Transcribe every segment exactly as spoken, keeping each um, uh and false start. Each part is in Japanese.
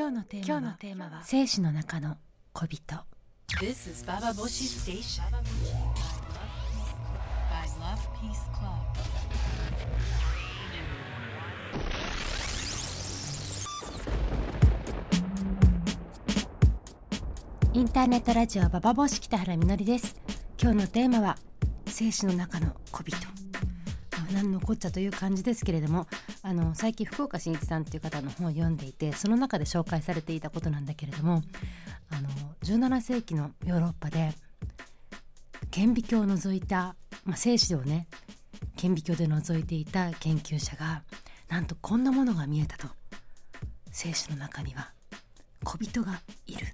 今日のテーマは生死の中の小人。 This is Baba Bush Station by Love Peace Club。 インターネットラジオババボシ北原みのりです。今日のテーマは生死の中の小人。何のこっちゃという感じですけれども、あの最近福岡伸一さんという方の本を読んでいて、その中で紹介されていたことなんだけれども、あのじゅうななせいきのヨーロッパで顕微鏡を除いた、まあ、生死をね顕微鏡で除いていた研究者がなんとこんなものが見えたと。生死の中には小人がいる。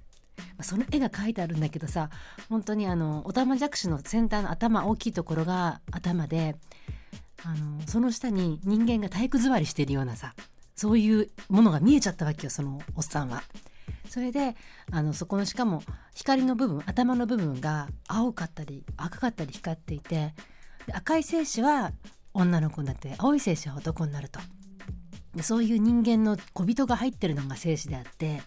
その絵が描いてあるんだけどさ、本当にあのオタマジャクシの先端の頭大きいところが頭で、あのその下に人間が体育座りしているようなさ、そういうものが見えちゃったわけよ、そのおっさんは。それであのそこのしかも光の部分、頭の部分が青かったり赤かったり光っていて、赤い精子は女の子になって青い精子は男になると。でそういう人間の小人が入ってるのが精子であって、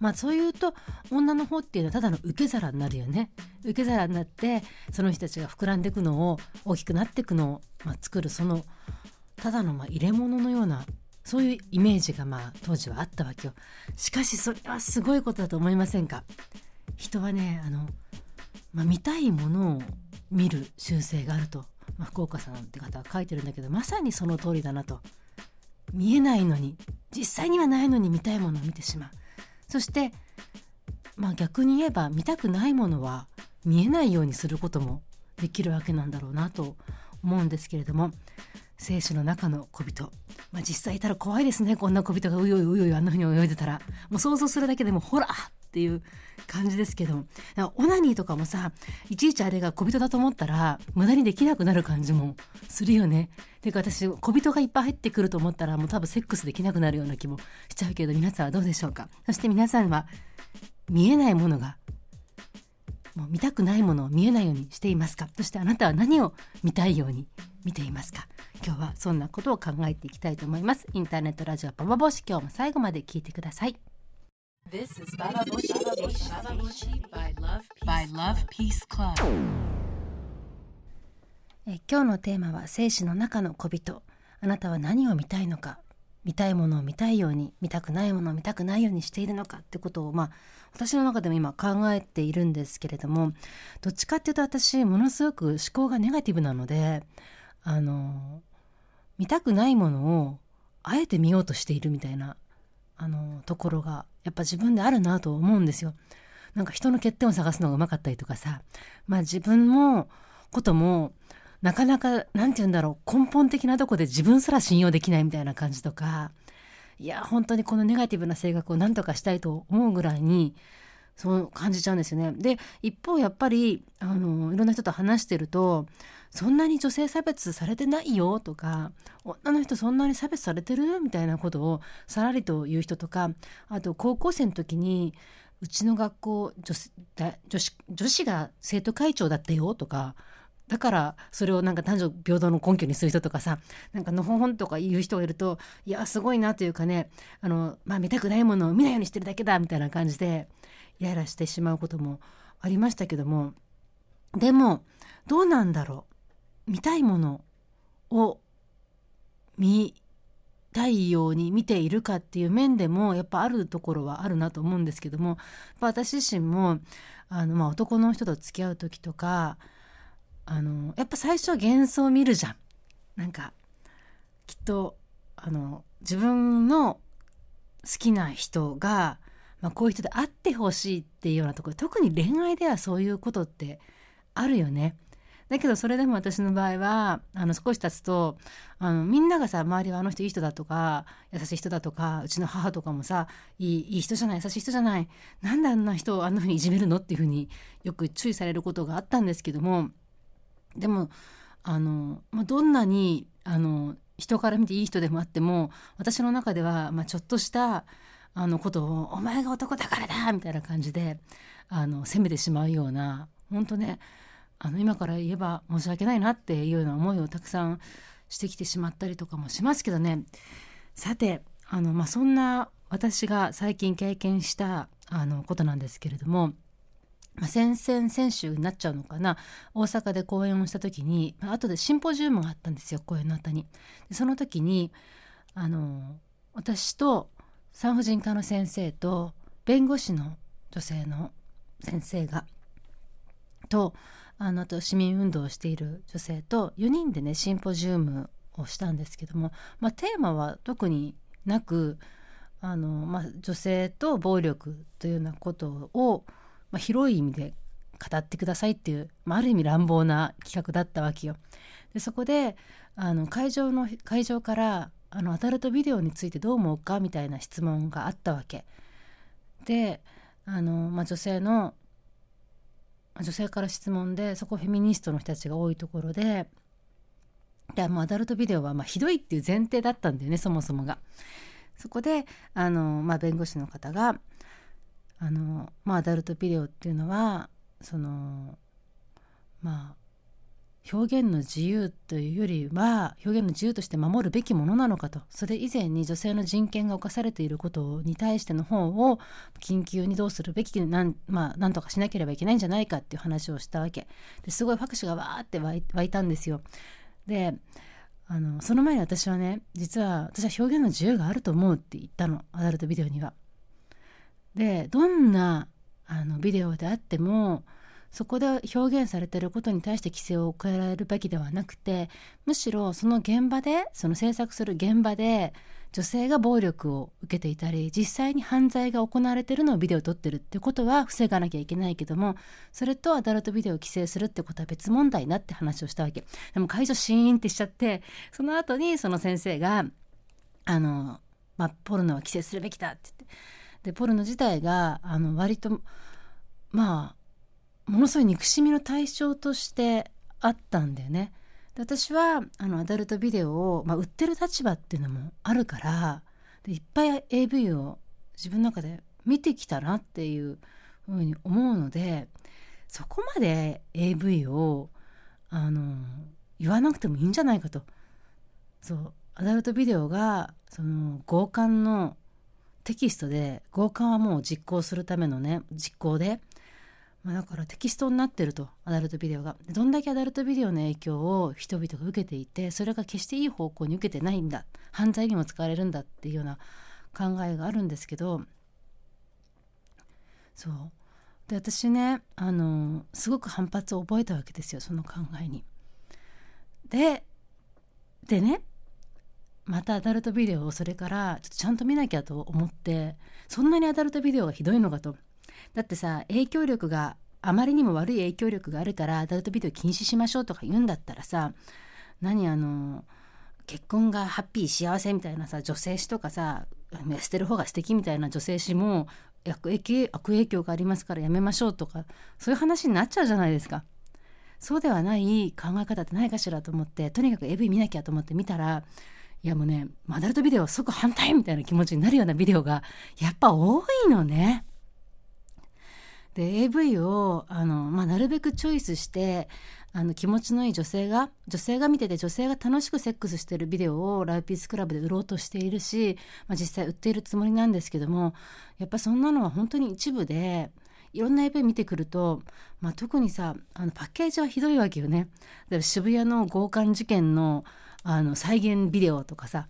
まあそういうと女の方っていうのはただの受け皿になるよね。受け皿になってその人たちが膨らんでいくのを、大きくなっていくのを、まあ、作る、そのただのまあ入れ物のような、そういうイメージがまあ当時はあったわけよ。しかしそれはすごいことだと思いませんか。人はね、あの、まあ、見たいものを見る習性があると、まあ、福岡さんって方は書いてるんだけど、まさにその通りだなと。見えないのに、実際にはないのに見たいものを見てしまう。そして、まあ、逆に言えば見たくないものは見えないようにすることもできるわけなんだろうなと思うんですけれども、生死の中の小人、まあ、実際いたら怖いですね。こんな小人がうよいうよいあんな風に泳いでたら、もう想像するだけでもほらっていう感じですけど、オナニーとかもさ、いちいちあれが小人だと思ったら無駄にできなくなる感じもするよね。てか私、小人がいっぱい入ってくると思ったらもう多分セックスできなくなるような気もしちゃうけど、皆さんはどうでしょうか。そして皆さんは見えないものが、もう見たくないものを見えないようにしていますか。そしてあなたは何を見たいように見ていますか。今日はそんなことを考えていきたいと思います。インターネットラジオババボシ、今日も最後まで聞いてください。This is Baba Bush by Love Peace Club。 え今日のテーマは生死の中の小人。あなたは何を見たいのか、見たいものを見たいように、見たくないものを見たくないようにしているのかってことを、まあ私の中でも今考えているんですけれども、どっちかっていうと私ものすごく思考がネガティブなので、あの見たくないものをあえて見ようとしているみたいな、あのところがやっぱ自分であるなと思うんですよ。なんか人の欠点を探すのがうまかったりとかさ、まあ自分もこともなかなか、なんて言うんだろう、根本的なとこで自分すら信用できないみたいな感じとか、いや本当にこのネガティブな性格をなんとかしたいと思うぐらいにそう感じちゃうんですよね。で一方やっぱりあのいろんな人と話してると、そんなに女性差別されてないよとか、女の人そんなに差別されてるみたいなことをさらりと言う人とか、あと高校生の時にうちの学校女子、女子、女子が生徒会長だったよとか、だからそれをなんか男女平等の根拠にする人とかさ、なんかのほほんとか言う人がいると、いやすごいなというかね、あの、まあ、見たくないものを見ないようにしてるだけだみたいな感じでイライラしてしまうこともありましたけども、でもどうなんだろう、見たいものを見たいように見ているかっていう面でもやっぱあるところはあるなと思うんですけども、やっぱ私自身もあの、まあ、男の人と付き合う時とか、あのやっぱ最初は幻想を見るじゃん。なんかきっとあの自分の好きな人が、まあ、こういう人で会ってほしいっていうようなところ、特に恋愛ではそういうことってあるよね。だけどそれでも私の場合はあの少し経つと、あのみんながさ、周りはあの人いい人だとか優しい人だとか、うちの母とかもさ、いい、いい人じゃない、優しい人じゃない、なんであんな人をあんなふうにいじめるのっていうふうによく注意されることがあったんですけども、でもあの、まあ、どんなにあの人から見ていい人でもあっても、私の中では、まあ、ちょっとしたあのことをお前が男だからだみたいな感じであの責めてしまうような、本当ね、あの今から言えば申し訳ないなっていうような思いをたくさんしてきてしまったりとかもしますけどね。さてあの、まあ、そんな私が最近経験したあのことなんですけれども、まあ、先々先週になっちゃうのかな、大阪で講演をした時に、まあ後でシンポジウムがあったんですよ、講演の後に。でその時にあの私と産婦人科の先生と弁護士の女性の先生がと、あのあと市民運動をしている女性とよにんでねシンポジウムをしたんですけども、まあ、テーマは特になく、あの、まあ、女性と暴力というようなことを、まあ、広い意味で語ってくださいっていう、まあ、ある意味乱暴な企画だったわけよ。でそこであの会場の会場からあのアダルトビデオについてどう思うかみたいな質問があったわけで、あの、まあ、女性の女性から質問で、そこフェミニストの人たちが多いところで、でもうアダルトビデオはまあひどいっていう前提だったんだよね、そもそもが。そこであの、まあ、弁護士の方があの、まあ、アダルトビデオっていうのはその、まあ、表現の自由というよりは表現の自由として守るべきものなのかと、それ以前に女性の人権が侵されていることに対しての方を緊急にどうするべきなん、まあ、なんとかしなければいけないんじゃないかっていう話をしたわけですごい拍手がわーって湧い、湧いたんですよ。であのその前に私はね、実は私は表現の自由があると思うって言ったの、アダルトビデオには。でどんなあのビデオであってもそこで表現されていることに対して規制を加えられるべきではなくて、むしろその現場で、その制作する現場で女性が暴力を受けていたり実際に犯罪が行われているのをビデオ撮ってるってことは防がなきゃいけないけども、それとアダルトビデオを規制するってことは別問題なって話をしたわけ。でも会場シーンってしちゃって、その後にその先生があの、まあ、ポルノは規制するべきだって言って、でポルノ自体があの割とまあものすごい憎しみの対象としてあったんだよね。で私はあのアダルトビデオを、まあ、売ってる立場っていうのもあるから、でいっぱい エーブイ を自分の中で見てきたなっていうふうに思うので、そこまで エーブイ をあの言わなくてもいいんじゃないかと。そうアダルトビデオがその強姦のテキストで、強姦はもう実行するためのね実行で、まあ、だからテキストになってると、アダルトビデオがどんだけアダルトビデオの影響を人々が受けていて、それが決していい方向に受けてないんだ、犯罪にも使われるんだっていうような考えがあるんですけど、そうで私ねあのすごく反発を覚えたわけですよ、その考えに。ででねまたアダルトビデオをそれからちょっとちゃんと見なきゃと思って、そんなにアダルトビデオがひどいのかと。だってさ、影響力があまりにも悪い影響力があるからアダルトビデオ禁止しましょうとか言うんだったらさ、何あの結婚がハッピー幸せみたいなさ、女性誌とかさ、捨てる方が素敵みたいな女性誌も悪影響がありますからやめましょうとか、そういう話になっちゃうじゃないですか。そうではない考え方ってないかしらと思って、とにかく エーブイ 見なきゃと思って見たら、いやもうねアダルトビデオは即反対みたいな気持ちになるようなビデオがやっぱ多いのね。で エーブイ をあの、まあ、なるべくチョイスしてあの気持ちのいい女性が女性が見てて女性が楽しくセックスしてるビデオをライピースクラブで売ろうとしているし、まあ、実際売っているつもりなんですけども、やっぱそんなのは本当に一部で、いろんな エーブイ 見てくると、まあ、特にさあのパッケージはひどいわけよね。だから渋谷の強姦事件の、あの再現ビデオとかさ、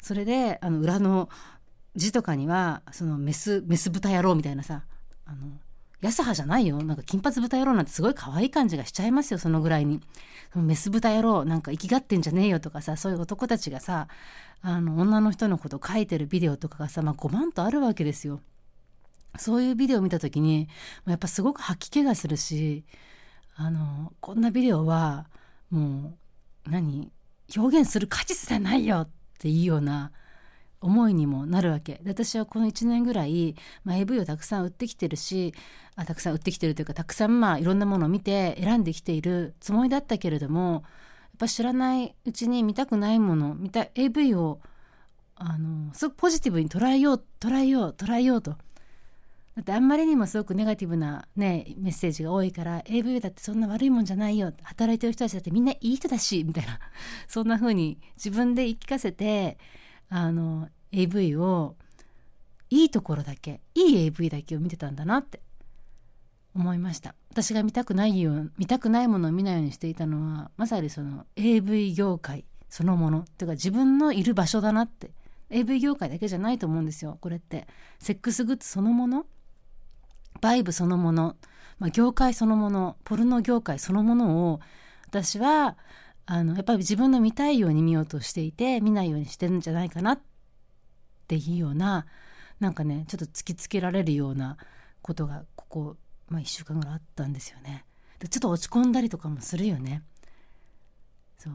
それであの裏の字とかにはそのメスメス豚野郎みたいなさ、あの安葉じゃないよ、なんか金髪豚野郎なんてすごい可愛い感じがしちゃいますよ。そのぐらいにメス豚野郎なんか生きがってんじゃねえよとかさ、そういう男たちがさあの女の人のことを書いてるビデオとかがさ、まあ、ごまんとあるわけですよ。そういうビデオを見た時にやっぱすごく吐き気がするし、あのこんなビデオはもう何表現する価値すらないよっていうような思いにもなるわけで、私はこのいちねんぐらい、まあ、エーブイ をたくさん売ってきてるし、あたくさん売ってきてるというかたくさんまあいろんなものを見て選んできているつもりだったけれども、やっぱ知らないうちに見たくないもの見た エーブイ をあのすごくポジティブに捉えよう捉えよう捉えようと。だってあんまりにもすごくネガティブな、ね、メッセージが多いから エーブイ だってそんな悪いもんじゃないよ、働いてる人たちだってみんないい人だしみたいなそんな風に自分で言い聞かせてあの エーブイ をいいところだけ、いい エーブイ だけを見てたんだなって思いました。私が見たくないよう、見たくないものを見ないようにしていたのは、まさにその エーブイ 業界そのものというか、自分のいる場所だなって。 エーブイ 業界だけじゃないと思うんですよ。これってセックスグッズそのもの、バイブそのもの、まあ、業界そのもの、ポルノ業界そのものを、私はあのやっぱり自分の見たいように見ようとしていて、見ないようにしてるんじゃないかなっていうような、なんかね、ちょっと突きつけられるようなことがここ、まあ、いっしゅうかんぐらいあったんですよね。でちょっと落ち込んだりとかもするよね。そう、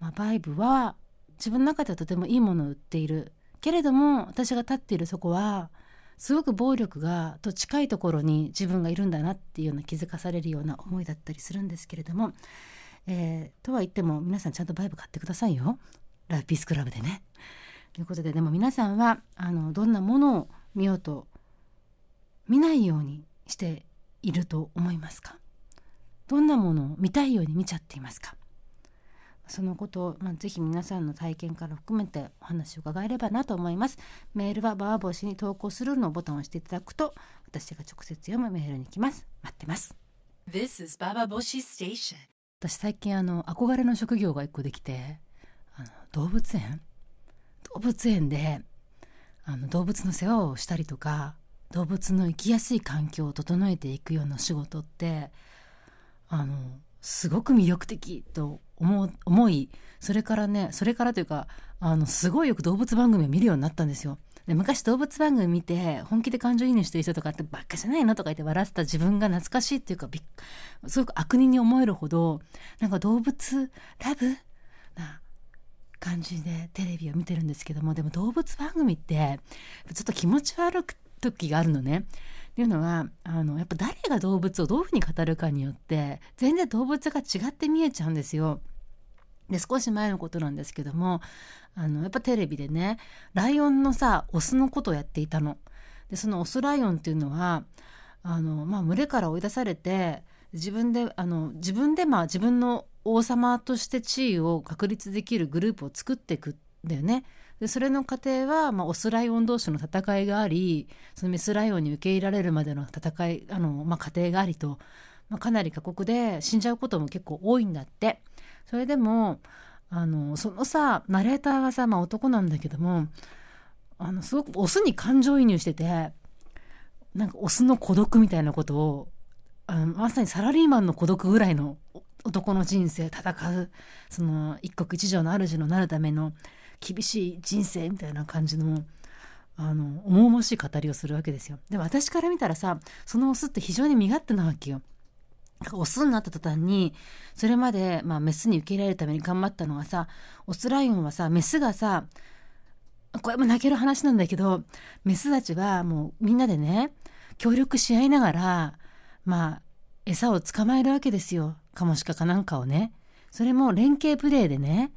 まあ、バイブは自分の中ではとてもいいものを売っているけれども、私が立っているそこはすごく暴力がと近いところに自分がいるんだなっていうような、気づかされるような思いだったりするんですけれども、えー、とは言っても皆さんちゃんとバイブ買ってくださいよ、ラブピースクラブでね。ということで、でも皆さんはあのどんなものを見ようと見ないようにしていると思いますか？どんなものを見たいように見ちゃっていますか？そのことを、まあ、ぜひ皆さんの体験から含めてお話を伺えればなと思います。メールはババボシに投稿するのボタンを押していただくと、私が直接読むメールに来ます。待ってます。 This is Baba Bush Station。 私最近あの憧れの職業が一個できて、あの動物園動物園であの動物の世話をしたりとか、動物の生きやすい環境を整えていくような仕事って、あのすごく魅力的と思い、それからね、それからというか、あのすごいよく動物番組を見るようになったんですよ。で昔動物番組見て本気で感情移入してる人とかって、ばっかじゃないのとか言って笑ってた自分が懐かしいっていうか、すごく悪人に思えるほど、なんか動物ラブな感じでテレビを見てるんですけども、でも動物番組ってちょっと気持ち悪く時があるのね。っていうのは、あのやっぱ誰が動物をどういうふうに語るかによって全然動物が違って見えちゃうんですよ。で少し前のことなんですけども、あのやっぱテレビでね、ライオンのさオスのことをやっていたの。でそのオスライオンっていうのはあの、まあ、群れから追い出されて、自分であの自分でまあ自分の王様として地位を確立できるグループを作っていくんだよね。でそれの過程は、まあ、オスライオン同士の戦いがあり、そのメスライオンに受け入れられるまでの戦い、あの、まあ、過程がありと、まあ、かなり過酷で死んじゃうことも結構多いんだって。それでもあのそのさナレーターはさ、まあ、男なんだけども、あのすごくオスに感情移入してて、なんかオスの孤独みたいなことを、あのまさにサラリーマンの孤独ぐらいの男の人生、戦うその一国一城の主のなるための厳しい人生みたいな感じの、あの重々しい語りをするわけですよ。でも私から見たらさ、そのオスって非常に身勝手なわけよ。オスになった途端に、それまで、まあ、メスに受け入れられるために頑張ったのはさ、オスライオンはさ、メスがさ、これも泣ける話なんだけど、メスたちはもうみんなでね協力し合いながら、まあ餌を捕まえるわけですよ。カモシカかなんかをね。それも連携プレーでね、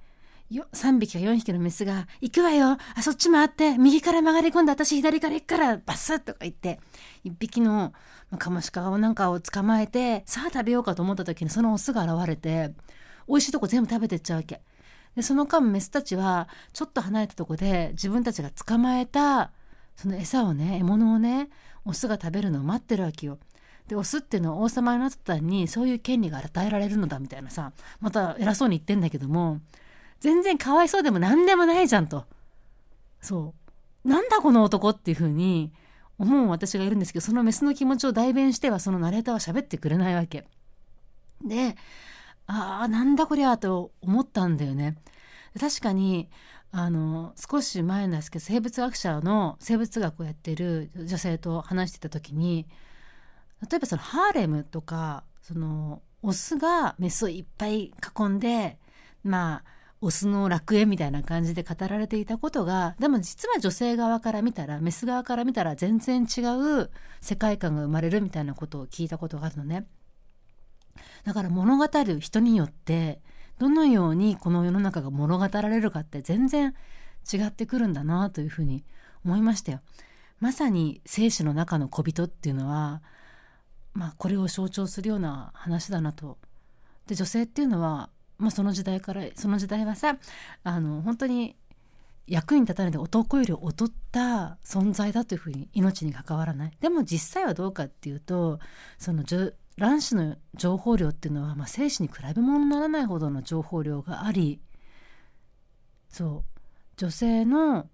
さんびきかよんひきのメスが行くわよ、あそっち回って右から曲がり込んで私左から行くからバスッとか言って、いっぴきのカモシカをなんかを捕まえて、さあ食べようかと思った時にそのオスが現れて、美味しいとこ全部食べてっちゃうわけで、その間メスたちはちょっと離れたとこで自分たちが捕まえたその餌をね、獲物をね、オスが食べるのを待ってるわけよ。でオスっていうのは王様になった時にそういう権利が与えられるのだみたいなさ、また偉そうに言ってんだけども、全然かわいそうでもなんでもないじゃんと。そうなんだこの男っていう風に思う私がいるんですけど、そのメスの気持ちを代弁してはそのナレーターは喋ってくれないわけで、ああなんだこりゃと思ったんだよね。確かにあの少し前なんですけど、生物学者の生物学をやってる女性と話してた時に、例えばそのハーレムとか、そのオスがメスをいっぱい囲んで、まあオスの楽園みたいな感じで語られていたことが、でも実は女性側から見たら、メス側から見たら全然違う世界観が生まれるみたいなことを聞いたことがあるのね。だから物語る人によってどのようにこの世の中が物語られるかって全然違ってくるんだなというふうに思いましたよ。まさに生死の中の小人っていうのは、まあ、これを象徴するような話だなと。で女性っていうのは、まあ、その時代からその時代はさ、あの本当に役に立たないで男より劣った存在だというふうに、命に関わらない。でも実際はどうかっていうと、その卵子の情報量っていうのは、まあ、精子に比べ物にならないほどの情報量があり、そう女性の、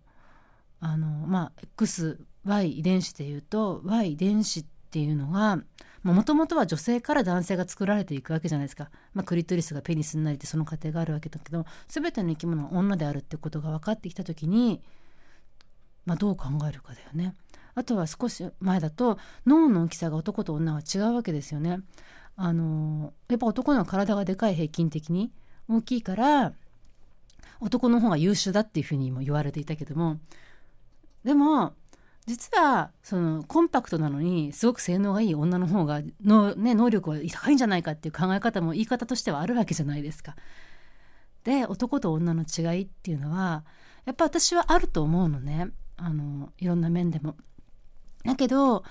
あの、まあ、エックスワイ 遺伝子でいうと ワイ 遺伝子っていうのが、もともとは女性から男性が作られていくわけじゃないですか、まあ、クリトリスがペニスになりて、その過程があるわけだけど、全ての生き物は女であるってことが分かってきた時に、まあ、どう考えるかだよね。あとは少し前だと脳の大きさが男と女は違うわけですよね。あのやっぱ男の体がでかい、平均的に大きいから男の方が優秀だっていうふうにも言われていたけども、でも実はそのコンパクトなのにすごく性能がいい女の方がの、ね、能力は高いんじゃないかっていう考え方も言い方としてはあるわけじゃないですか。で男と女の違いっていうのはやっぱ私はあると思うのね、あのいろんな面でも。だけど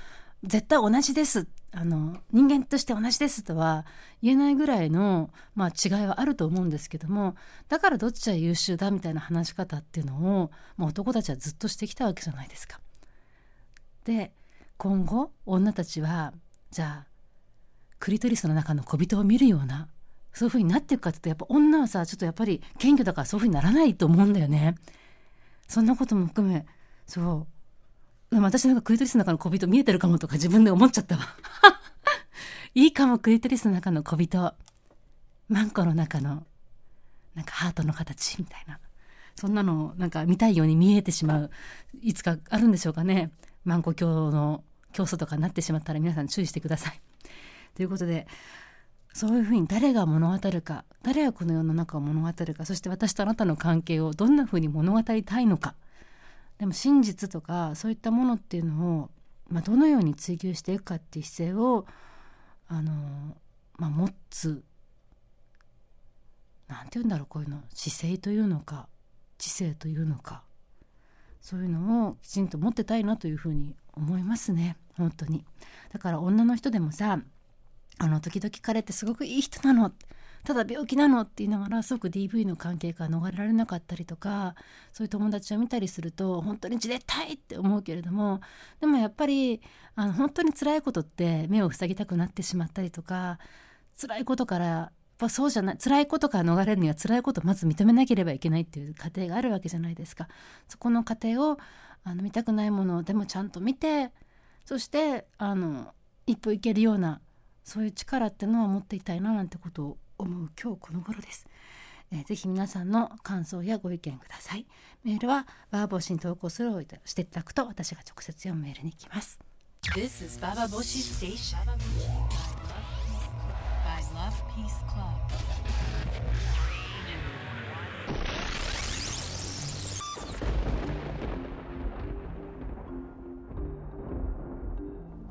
絶対同じです、あの人間として同じですとは言えないぐらいの、まあ、違いはあると思うんですけども、だからどっちは優秀だみたいな話し方っていうのを、まあ、男たちはずっとしてきたわけじゃないですか。で今後女たちはじゃあクリトリスの中の小人を見るような、そういう風になっていくかって言うと、やっぱ女はさちょっとやっぱり謙虚だからそういう風にならないと思うんだよね。そんなことも含め、そう私なんかクリトリスの中の小人見えてるかもとか自分で思っちゃったわいいかも、クリトリスの中の小人、マンコの中のなんかハートの形みたいな、そんなのなんか見たいように見えてしまう、いつかあるんでしょうかね。マンコ教の教祖とかになってしまったら皆さん注意してくださいということで、そういうふうに誰が物語るか、誰がこの世の中を物語るか、そして私とあなたの関係をどんなふうに物語りたいのか、でも真実とかそういったものっていうのを、まあ、どのように追求していくかっていう姿勢をあの、まあ、持つ、なんて言うんだろう、こういうの姿勢というのか知性というのか、そういうのをきちんと持ってたいなというふうに思いますね、本当に。だから女の人でもさ、あの時々彼ってすごくいい人なの、ただ病気なのって言いながらすごく ディーブイ の関係から逃れられなかったりとか、そういう友達を見たりすると本当にじれったいって思うけれども、でもやっぱりあの本当に辛いことって目を塞ぎたくなってしまったりとか、辛いことからやっぱそうじゃない、辛いことから逃れるには辛いことをまず認めなければいけないっていう過程があるわけじゃないですか。そこの過程をあの見たくないものをでもちゃんと見て、そしてあの一歩いけるような、そういう力ってのは持っていたいななんてことを思う今日この頃です。えー、ぜひ皆さんの感想やご意見ください。メールはバーボシに投稿するをしていただくと私が直接読むメールに来ます。 This is Baba Bush Station by Love Peace Club.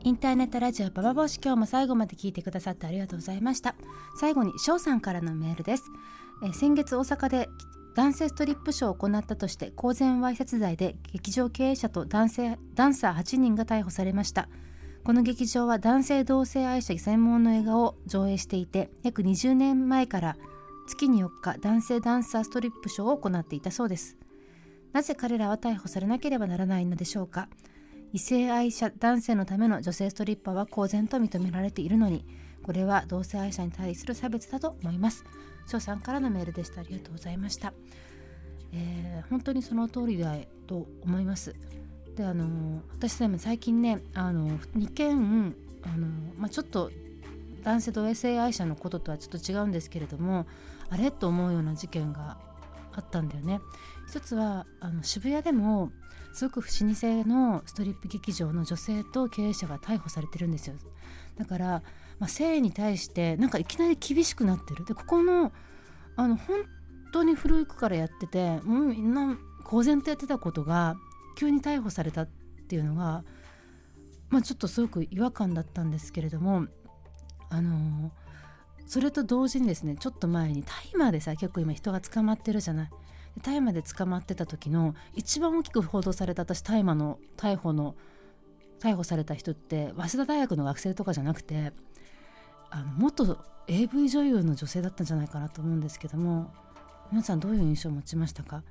インターネットラジオババボシ、今日も最後まで聞いてくださってありがとうございました。最後に翔さんからのメールです。え先月大阪で男性ストリップショーを行ったとして公然わいせつ罪で劇場経営者と男性ダンサーはちにんが逮捕されました。この劇場は男性同性愛者専門の映画を上映していて、約にじゅうねんまえから月によっか男性ダンサーストリップショーを行っていたそうです。なぜ彼らは逮捕されなければならないのでしょうか。異性愛者男性のための女性ストリッパーは公然と認められているのに、これは同性愛者に対する差別だと思います。翔さんからのメールでした。ありがとうございました。えー、本当にその通りだと思います。であの私でも最近ね、あのにけんあの、まあ、ちょっと男性同性愛者のこととはちょっと違うんですけれども、あれと思うような事件があったんだよね。一つはあの渋谷でもすごく老舗のストリップ劇場の女性と経営者が逮捕されてるんですよ。だから、まあ、性に対してなんかいきなり厳しくなってる。でここのあの本当に古くからやってて、もうみんな公然とやってたことが急に逮捕されたっていうのが、まあ、ちょっとすごく違和感だったんですけれども、あのそれと同時にですね、ちょっと前に大麻でさ、結構今人が捕まってるじゃない。大麻で捕まってた時の一番大きく報道された、私大麻の逮捕の逮捕された人って早稲田大学の学生とかじゃなくて、あの元 エーブイ 女優の女性だったんじゃないかなと思うんですけども、皆さんどういう印象を持ちましたか。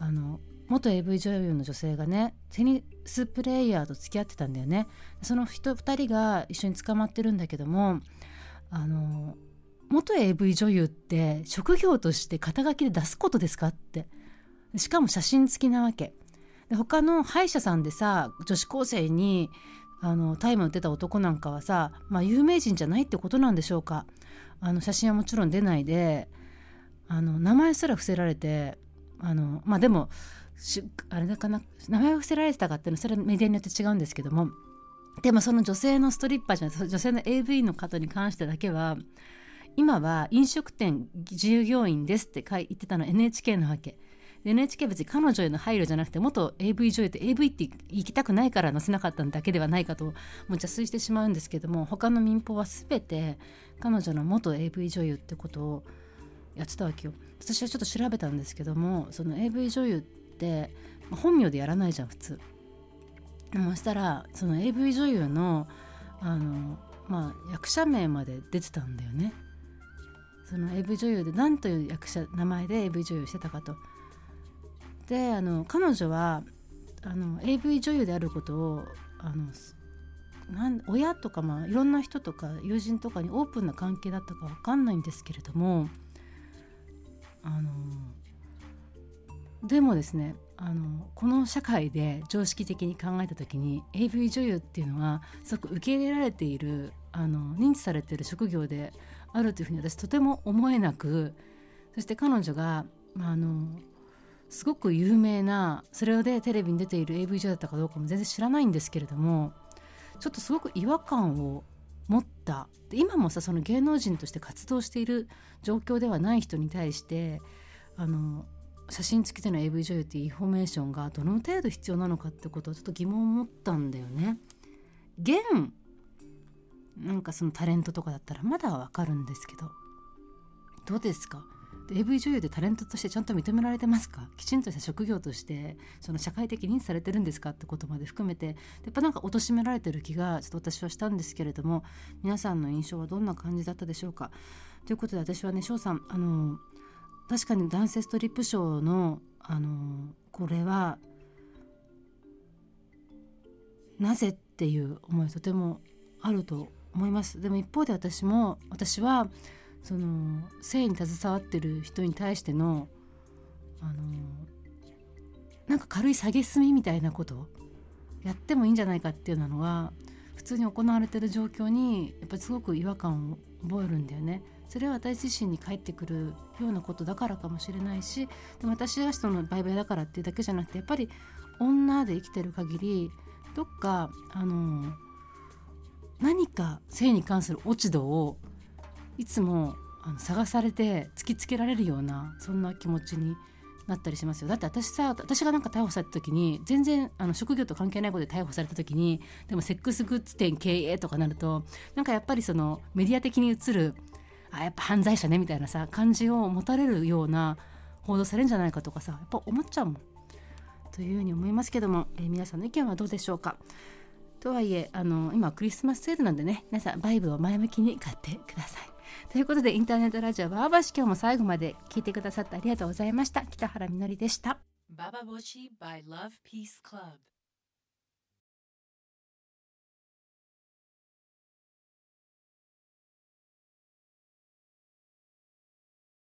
あの元 エーブイ 女優の女性がねテニスプレイヤーと付き合ってたんだよね。その人ふたりが一緒に捕まってるんだけども、あの元 エーブイ 女優って職業として肩書きで出すことですかって、しかも写真付きなわけで、他の歯医者さんでさ女子高生にあのタイムを打てた男なんかはさ、まあ、有名人じゃないってことなんでしょうか。あの写真はもちろん出ないで、あの名前すら伏せられて、あのまあでもあれだかな、名前を伏せられてたかっていうのはそれはメディアによって違うんですけども、でもその女性のストリッパーじゃない女性の エーブイ の方に関してだけは今は飲食店従業員ですって言ってたの エヌエイチケー なわけ。エヌエイチケー 別に彼女への配慮じゃなくて元 エーブイ 女優って エーブイ って行きたくないから載せなかっただけではないかともう邪推してしまうんですけども、他の民放は全て彼女の元 エーブイ 女優ってことをやってたわけよ。私はちょっと調べたんですけども、その エーブイ 女優って本名でやらないじゃん普通。そしたらその エーブイ 女優の、あの、まあ、役者名まで出てたんだよね。その エーブイ 女優で何という役者名前で エーブイ 女優してたかと。であの彼女はあの エーブイ 女優であることをあのなん親とか、まあ、いろんな人とか友人とかにオープンな関係だったか分かんないんですけれども、あのでもですね、あのこの社会で常識的に考えた時に エーブイ 女優っていうのはすごく受け入れられている、あの認知されている職業であるというふうに私とても思えなく、そして彼女が、まあ、あのすごく有名なそれでテレビに出ている エーブイ 女優だったかどうかも全然知らないんですけれども、ちょっとすごく違和感を持った。で今もさその芸能人として活動している状況ではない人に対してあの写真付きでの エーブイ 女優っていうインフォメーションがどの程度必要なのかってことをちょっと疑問を持ったんだよね。現なんかそのタレントとかだったらまだわかるんですけど、どうですか？エーブイ 女優でタレントとしてちゃんと認められてますか？きちんとした職業としてその社会的に認知されてるんですかってことまで含めて、やっぱなんか貶められてる気がちょっと私はしたんですけれども、皆さんの印象はどんな感じだったでしょうか？ということで私はね、翔さん、あの確かに男性ストリップショーの、あのこれはなぜっていう思いとてもあると思います。でも一方で私も私はその性に携わってる人に対してのあのなんか軽い下げすみみたいなことをやってもいいんじゃないかっていうのは普通に行われてる状況にやっぱりすごく違和感を覚えるんだよね。それは私自身に返ってくるようなことだからかもしれないし、でも私がそのバイバイだからっていうだけじゃなくて、やっぱり女で生きてる限りどっかあの何か性に関する落ち度をいつもあの探されて突きつけられるようなそんな気持ちになったりしますよ。だって私さ私がなんか逮捕された時に全然あの職業と関係ないことで逮捕された時に、でもセックスグッズ店経営とかなるとなんかやっぱりそのメディア的に映るあやっぱ犯罪者ねみたいなさ感じを持たれるような報道されるんじゃないかとかさやっぱ思っちゃうもんというふうに思いますけども、えー、皆さんの意見はどうでしょうか？とはいえあの今クリスマスセールなんでね、皆さんバイブを前向きに買ってください。ということでインターネットラジオバーバシ、今日も最後まで聞いてくださってありがとうございました。北原みのりでした。 Baba Bush by Love Peace Club